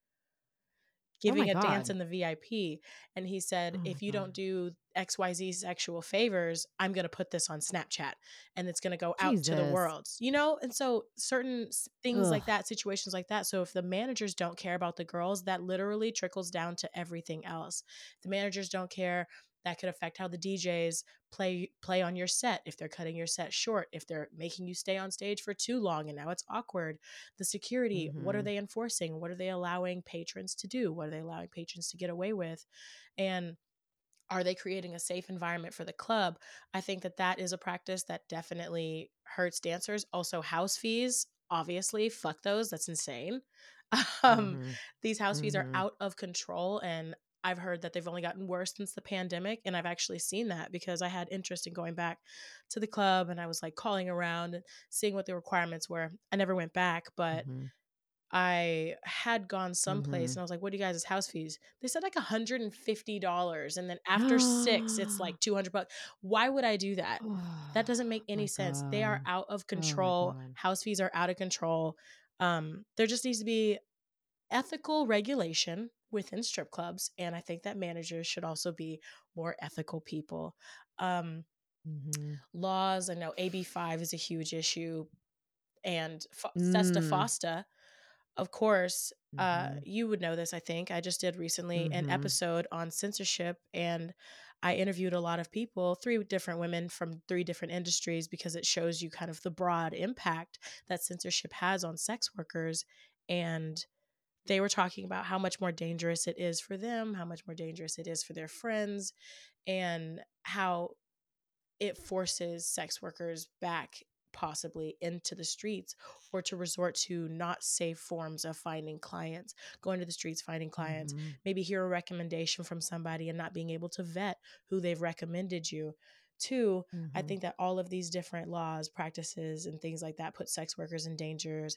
giving oh a God. dance in the V I P. And he said, oh if you God. don't do X Y Z sexual favors, I'm going to put this on Snapchat and it's going to go out Jesus. to the world, you know? And so certain things Ugh. like that, situations like that. So if the managers don't care about the girls, that literally trickles down to everything else. The managers don't care. That could affect how the D Js play, play on your set. If they're cutting your set short, if they're making you stay on stage for too long and now it's awkward, the security, mm-hmm. what are they enforcing? What are they allowing patrons to do? What are they allowing patrons to get away with? And are they creating a safe environment for the club? I think that that is a practice that definitely hurts dancers. Also house fees, obviously, fuck those. That's insane. Um, mm-hmm. These house mm-hmm. fees are out of control, and I've heard that they've only gotten worse since the pandemic. And I've actually seen that because I had interest in going back to the club and I was like calling around and seeing what the requirements were. I never went back, but mm-hmm. I had gone someplace mm-hmm. and I was like, what do you guys' house fees? They said like one hundred fifty dollars. And then after six, it's like two hundred bucks. Why would I do that? That doesn't make any oh sense. God. They are out of control. Oh house fees are out of control. Um, there just needs to be ethical regulation within strip clubs. And I think that managers should also be more ethical people. Um, mm-hmm. Laws, I know A B five is a huge issue. And F- mm. SESTA FOSTA, of course, mm-hmm. uh, you would know this, I think. I just did recently mm-hmm. an episode on censorship, and I interviewed a lot of people, three different women from three different industries, because it shows you kind of the broad impact that censorship has on sex workers. And they were talking about how much more dangerous it is for them, how much more dangerous it is for their friends, and how it forces sex workers back possibly into the streets or to resort to not safe forms of finding clients, going to the streets, finding clients, mm-hmm. maybe hear a recommendation from somebody and not being able to vet who they've recommended you. Two, mm-hmm. I think that all of these different laws, practices, and things like that put sex workers in danger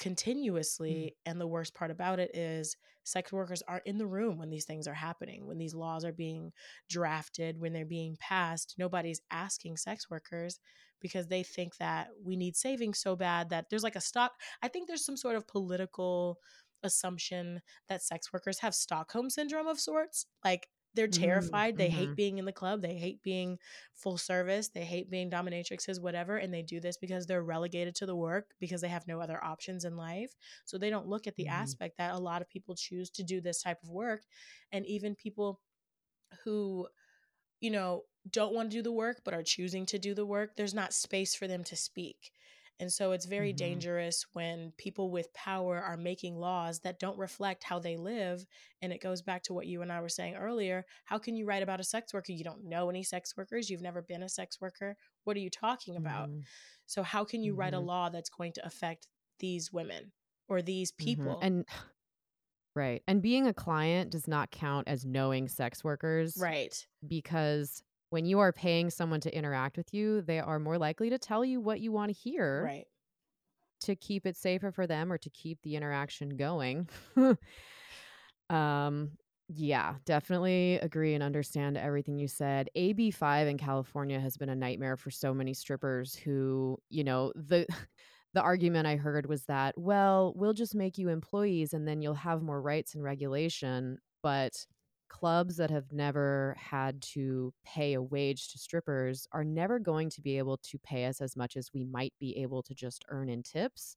continuously. Mm. And the worst part about it is sex workers are in the room when these things are happening, when these laws are being drafted, when they're being passed. Nobody's asking sex workers because they think that we need saving so bad that there's like a stock. I think there's some sort of political assumption that sex workers have Stockholm syndrome of sorts. Like they're terrified. Mm, they mm-hmm. hate being in the club. They hate being full service. They hate being dominatrixes, whatever. And they do this because they're relegated to the work because they have no other options in life. So they don't look at the mm-hmm. aspect that a lot of people choose to do this type of work. And even people who, you know, don't want to do the work but are choosing to do the work, there's not space for them to speak. And so it's very mm-hmm. dangerous when people with power are making laws that don't reflect how they live. And it goes back to what you and I were saying earlier. How can you write about a sex worker? You don't know any sex workers. You've never been a sex worker. What are you talking about? Mm-hmm. So how can you mm-hmm. write a law that's going to affect these women? or these people. Mm-hmm. And right. And being a client does not count as knowing sex workers. Right. Because when you are paying someone to interact with you, they are more likely to tell you what you want to hear. Right. To keep it safer for them or to keep the interaction going. um, yeah, definitely agree and understand everything you said. A B five in California has been a nightmare for so many strippers who, you know, the the argument I heard was that, well, we'll just make you employees and then you'll have more rights and regulation. But clubs that have never had to pay a wage to strippers are never going to be able to pay us as much as we might be able to just earn in tips.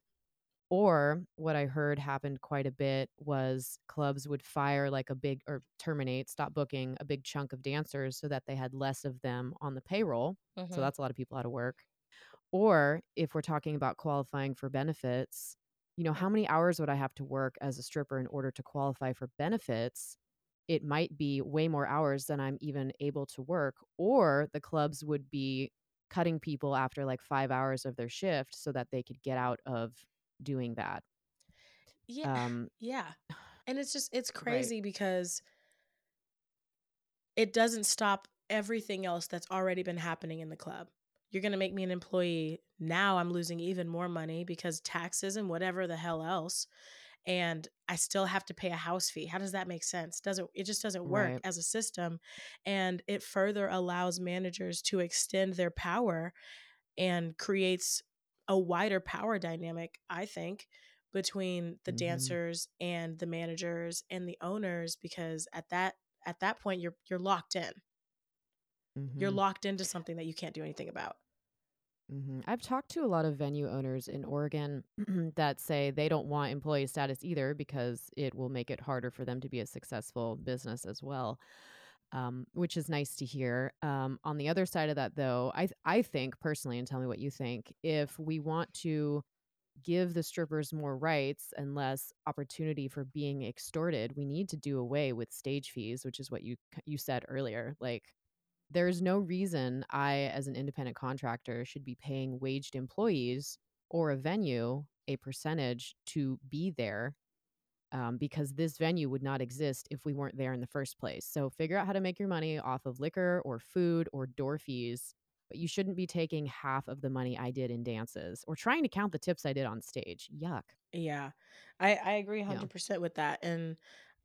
Or what I heard happened quite a bit was clubs would fire like a big or terminate, stop booking a big chunk of dancers so that they had less of them on the payroll. Mm-hmm. So that's a lot of people out of work. Or if we're talking about qualifying for benefits, you know, how many hours would I have to work as a stripper in order to qualify for benefits? It might be way more hours than I'm even able to work, or the clubs would be cutting people after like five hours of their shift so that they could get out of doing that. Yeah. Um, yeah. And it's just, it's crazy right. because it doesn't stop everything else that's already been happening in the club. You're going to make me an employee. Now I'm losing even more money because taxes and whatever the hell else. And I still have to pay a house fee. How does that make sense? Doesn't it just doesn't work right. as a system. And it further allows managers to extend their power and creates a wider power dynamic, I think, between the mm-hmm. dancers and the managers and the owners, because at that at that point you're you're locked in. Mm-hmm. You're locked into something that you can't do anything about. Mm-hmm. I've talked to a lot of venue owners in Oregon that say they don't want employee status either because it will make it harder for them to be a successful business as well, um, which is nice to hear. Um, on the other side of that, though, I th- I think personally, and tell me what you think, if we want to give the strippers more rights and less opportunity for being extorted, we need to do away with stage fees, which is what you you said earlier, like. There's no reason I, as an independent contractor, should be paying waged employees or a venue a percentage to be there um, because this venue would not exist if we weren't there in the first place. So figure out how to make your money off of liquor or food or door fees, but you shouldn't be taking half of the money I did in dances or trying to count the tips I did on stage. Yuck. Yeah, I, I agree one hundred percent yeah. with that. And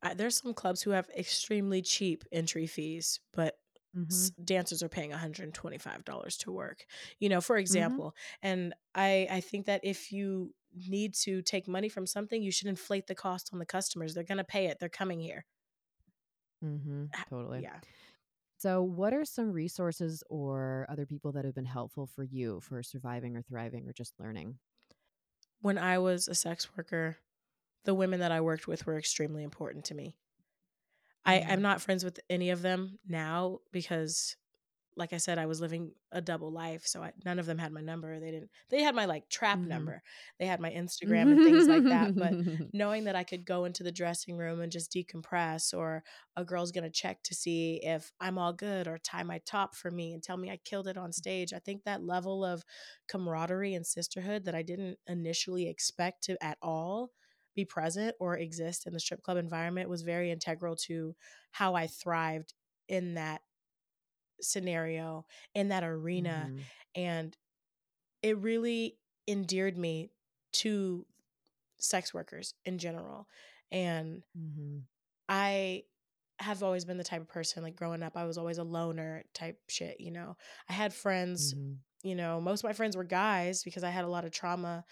I, there's some clubs who have extremely cheap entry fees, but mm-hmm. dancers are paying one hundred twenty-five dollars to work, you know, for example. Mm-hmm. And I, I think that if you need to take money from something, you should inflate the cost on the customers. They're going to pay it. They're coming here. Mm-hmm. Totally. Yeah. So what are some resources or other people that have been helpful for you for surviving or thriving or just learning? When I was a sex worker, the women that I worked with were extremely important to me. I, I'm not friends with any of them now because, like I said, I was living a double life. So I, none of them had my number. They didn't. They had my like trap mm-hmm. number. They had my Instagram and things like that. But knowing that I could go into the dressing room and just decompress, or a girl's going to check to see if I'm all good or tie my top for me and tell me I killed it on stage. I think that level of camaraderie and sisterhood that I didn't initially expect to at all be present or exist in the strip club environment was very integral to how I thrived in that scenario, in that arena. Mm-hmm. And it really endeared me to sex workers in general. And mm-hmm. I have always been the type of person, like growing up, I was always a loner type shit, you know. I had friends, mm-hmm. you know, most of my friends were guys because I had a lot of trauma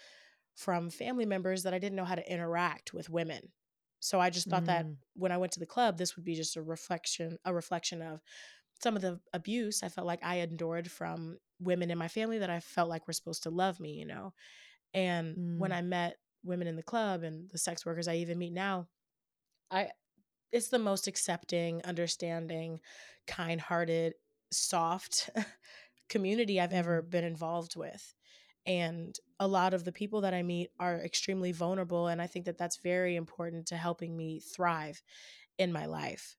from family members that I didn't know how to interact with women. So I just thought mm. that when I went to the club, this would be just a reflection, a reflection of some of the abuse I felt like I endured from women in my family that I felt like were supposed to love me, you know? And mm. when I met women in the club and the sex workers I even meet now, I, it's the most accepting, understanding, kind-hearted, soft community I've ever been involved with. And a lot of the people that I meet are extremely vulnerable. And I think that that's very important to helping me thrive in my life,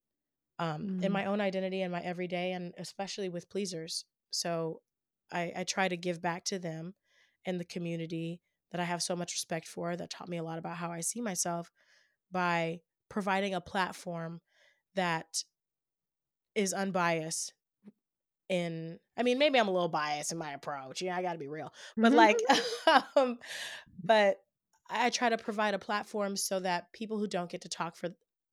um, mm-hmm. in my own identity and my everyday, and especially with pleasers. So I, I try to give back to them and the community that I have so much respect for, that taught me a lot about how I see myself, by providing a platform that is unbiased in, I mean, maybe I'm a little biased in my approach. Yeah, I got to be real. But like, um, but I try to provide a platform so that people who don't get to talk for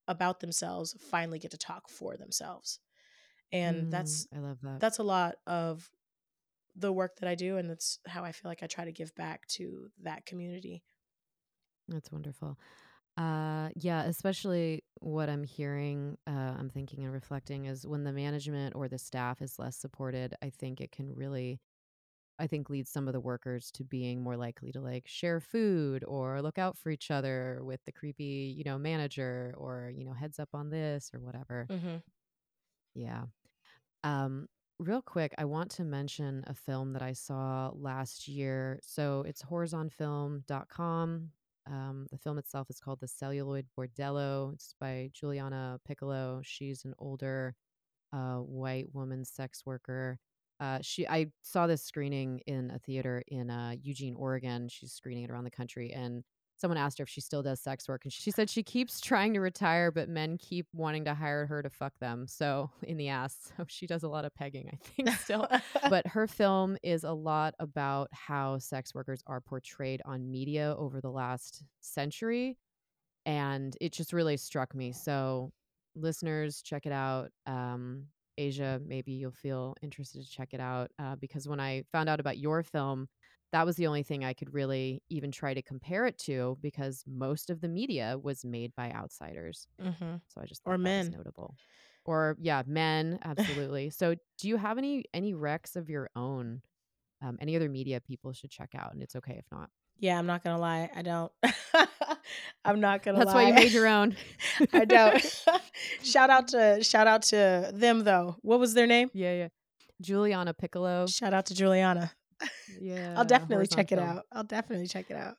about themselves finally get to talk for themselves. And mm, that's, I love that. That's a lot of the work that I do. And that's how I feel like I try to give back to that community. That's wonderful. Uh, yeah, especially what I'm hearing, uh, I'm thinking and reflecting is when the management or the staff is less supported, I think it can really, I think leads some of the workers to being more likely to like share food or look out for each other with the creepy, you know, manager or, you know, heads up on this or whatever. Mm-hmm. Yeah. Um, real quick, I want to mention a film that I saw last year. So it's whores on film dot com. Um, the film itself is called The Celluloid Bordello. It's by Juliana Piccolo. She's an older uh, white woman sex worker. Uh, she, I saw this screening in a theater in uh, Eugene, Oregon. She's screening it around the country, and someone asked her if she still does sex work, and she said she keeps trying to retire, but men keep wanting to hire her to fuck them. So in the ass. So she does a lot of pegging, I think, still. But her film is a lot about how sex workers are portrayed on media over the last century. And it just really struck me. So listeners, check it out. Um, Aja, maybe you'll feel interested to check it out. Uh, because when I found out about your film, that was the only thing I could really even try to compare it to, because most of the media was made by outsiders. Mm-hmm. So I just thought or men. That was notable. Or yeah, men. Absolutely. So do you have any, any recs of your own, um, any other media people should check out? And it's okay if not. Yeah, I'm not going to lie. I don't. I'm not going to lie. That's why you made your own. I don't. Shout out to, shout out to them though. What was their name? Yeah. Yeah. Juliana Piccolo. Shout out to Juliana. Yeah, I'll definitely check it out. I'll definitely check it out.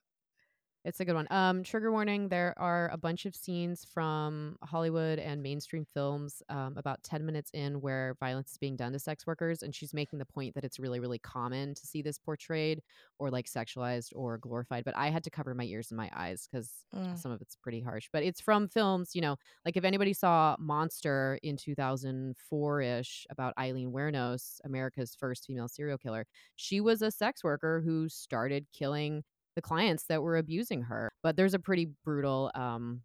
It's a good one. Um, trigger warning: there are a bunch of scenes from Hollywood and mainstream films, um, about ten minutes in, where violence is being done to sex workers, and she's making the point that it's really, really common to see this portrayed or like sexualized or glorified. But I had to cover my ears and my eyes because mm. some of it's pretty harsh. But it's from films, you know, like if anybody saw Monster in two thousand four-ish about Eileen Wuornos, America's first female serial killer, she was a sex worker who started killing the clients that were abusing her. But there's a pretty brutal um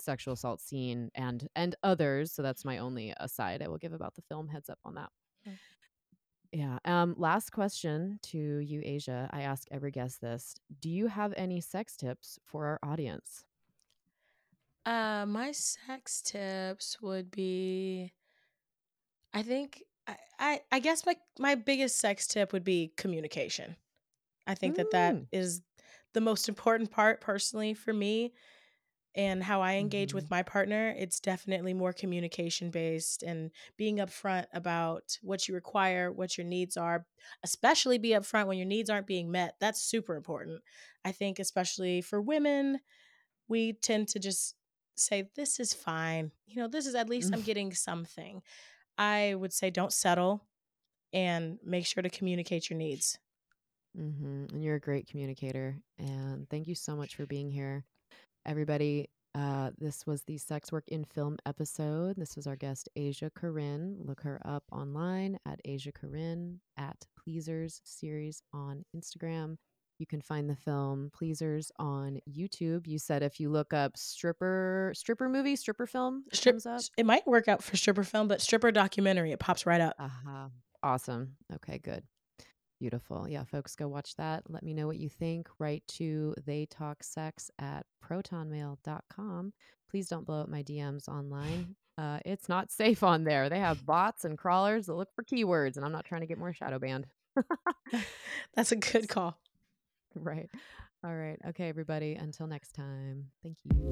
sexual assault scene and and others, so that's my only aside I will give about the film. Heads up on that. Okay. Yeah. Um last question to you, Aja. I ask every guest this. Do you have any sex tips for our audience? Uh my sex tips would be, I think I I, I guess my my biggest sex tip would be communication. I think mm. that that is the most important part personally for me and how I engage mm-hmm. with my partner. It's definitely more communication based and being upfront about what you require, what your needs are, especially be upfront when your needs aren't being met. That's super important. I think especially for women, we tend to just say, this is fine. You know, this is at least I'm getting something. I would say don't settle and make sure to communicate your needs. Mm-hmm. And you're a great communicator. And thank you so much for being here. Everybody, uh, this was the Sex Work in Film episode. This was our guest, Aja Corynn. Look her up online at Aja Corynn, at Pleasers Series on Instagram. You can find the film Pleasers on YouTube. You said if you look up stripper stripper movie, stripper film, it Strip, comes up. It might work out for stripper film, but stripper documentary, it pops right up. Uh-huh. Awesome. Okay, good. Beautiful. Yeah, folks, go watch that. Let me know what you think. Write to They Talk Sex at proton mail dot com. Please don't blow up my D Ms online. Uh, it's not safe on there. They have bots and crawlers that look for keywords, and I'm not trying to get more shadow banned. That's a good call. Right. All right. Okay, everybody. Until next time. Thank you.